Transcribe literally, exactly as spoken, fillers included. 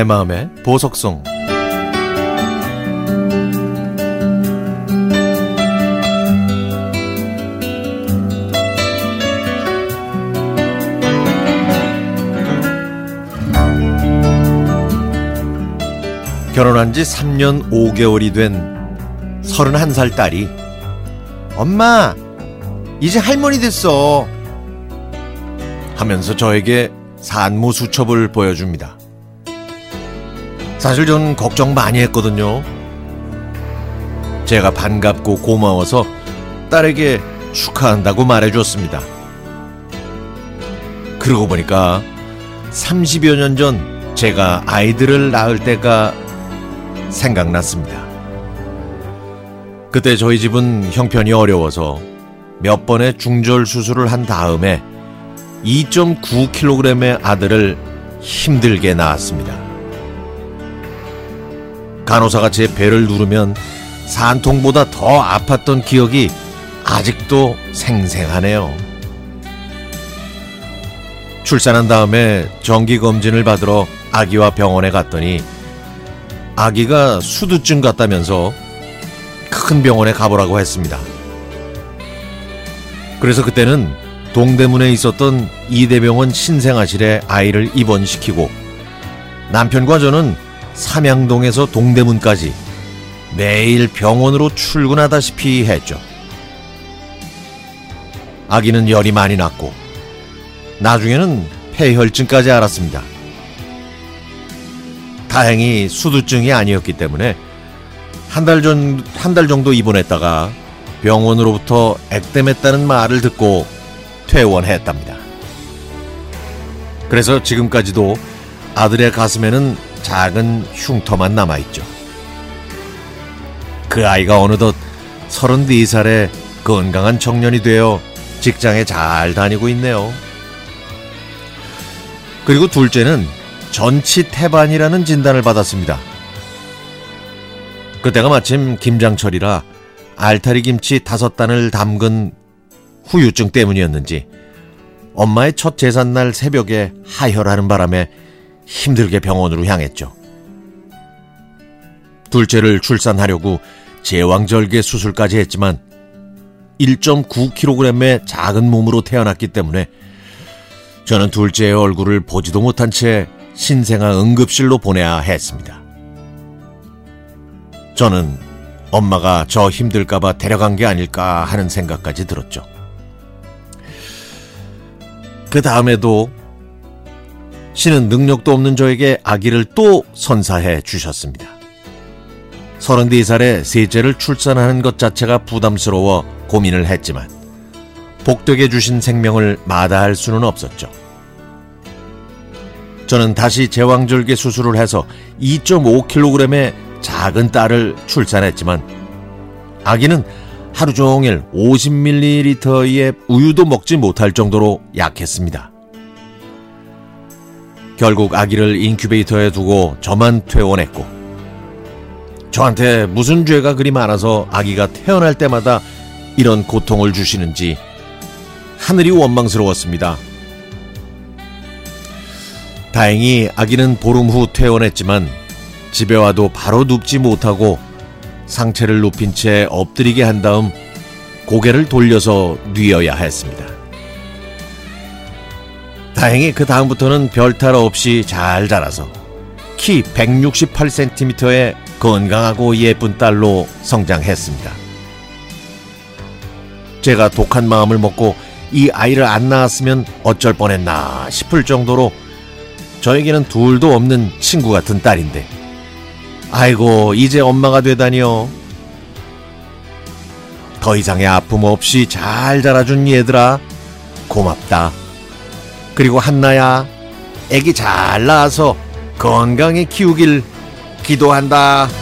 내 마음의 보석송. 결혼한 지 삼 년 오 개월이 된 서른한 살 딸이 엄마 이제 할머니 됐어 하면서 저에게 산모 수첩을 보여줍니다. 사실 저는 걱정 많이 했거든요. 제가 반갑고 고마워서 딸에게 축하한다고 말해줬습니다. 그러고 보니까 삼십여 년 전 제가 아이들을 낳을 때가 생각났습니다. 그때 저희 집은 형편이 어려워서 몇 번의 중절 수술을 한 다음에 이 점 구 킬로그램의 아들을 힘들게 낳았습니다. 간호사가 제 배를 누르면 산통보다 더 아팠던 기억이 아직도 생생하네요. 출산한 다음에 정기검진을 받으러 아기와 병원에 갔더니 아기가 수두증 같다면서 큰 병원에 가보라고 했습니다. 그래서 그때는 동대문에 있었던 이대병원 신생아실에 아이를 입원시키고 남편과 저는 삼양동에서 동대문까지 매일 병원으로 출근하다시피 했죠. 아기는 열이 많이 났고 나중에는 폐혈증까지 앓았습니다. 다행히 수두증이 아니었기 때문에 한 달 전, 한 달 정도 입원했다가 병원으로부터 액땜했다는 말을 듣고 퇴원했답니다. 그래서 지금까지도 아들의 가슴에는 작은 흉터만 남아있죠. 그 아이가 어느덧 서른네 살에 건강한 청년이 되어 직장에 잘 다니고 있네요. 그리고 둘째는 전치태반이라는 진단을 받았습니다. 그때가 마침 김장철이라 알타리 김치 다섯 단을 담근 후유증 때문이었는지 엄마의 첫 제삿날 새벽에 하혈하는 바람에 힘들게 병원으로 향했죠. 둘째를 출산하려고 제왕절개 수술까지 했지만 일 점 구 킬로그램의 작은 몸으로 태어났기 때문에 저는 둘째의 얼굴을 보지도 못한 채 신생아 응급실로 보내야 했습니다. 저는 엄마가 저 힘들까봐 데려간 게 아닐까 하는 생각까지 들었죠. 그 다음에도 신은 능력도 없는 저에게 아기를 또 선사해 주셨습니다. 서른네 살에 셋째를 출산하는 것 자체가 부담스러워 고민을 했지만 복되게 주신 생명을 마다할 수는 없었죠. 저는 다시 제왕절개 수술을 해서 이 점 오 킬로그램의 작은 딸을 출산했지만 아기는 하루 종일 오십 밀리리터의 우유도 먹지 못할 정도로 약했습니다. 결국 아기를 인큐베이터에 두고 저만 퇴원했고 저한테 무슨 죄가 그리 많아서 아기가 태어날 때마다 이런 고통을 주시는지 하늘이 원망스러웠습니다. 다행히 아기는 보름 후 퇴원했지만 집에 와도 바로 눕지 못하고 상체를 눕힌 채 엎드리게 한 다음 고개를 돌려서 뉘어야 했습니다. 다행히 그 다음부터는 별탈 없이 잘 자라서 키 백육십팔 센티미터의 건강하고 예쁜 딸로 성장했습니다. 제가 독한 마음을 먹고 이 아이를 안 낳았으면 어쩔 뻔했나 싶을 정도로 저에게는 둘도 없는 친구 같은 딸인데 아이고 이제 엄마가 되다니요. 더 이상의 아픔 없이 잘 자라준 얘들아 고맙다. 그리고 한나야 애기 잘 낳아서 건강히 키우길 기도한다.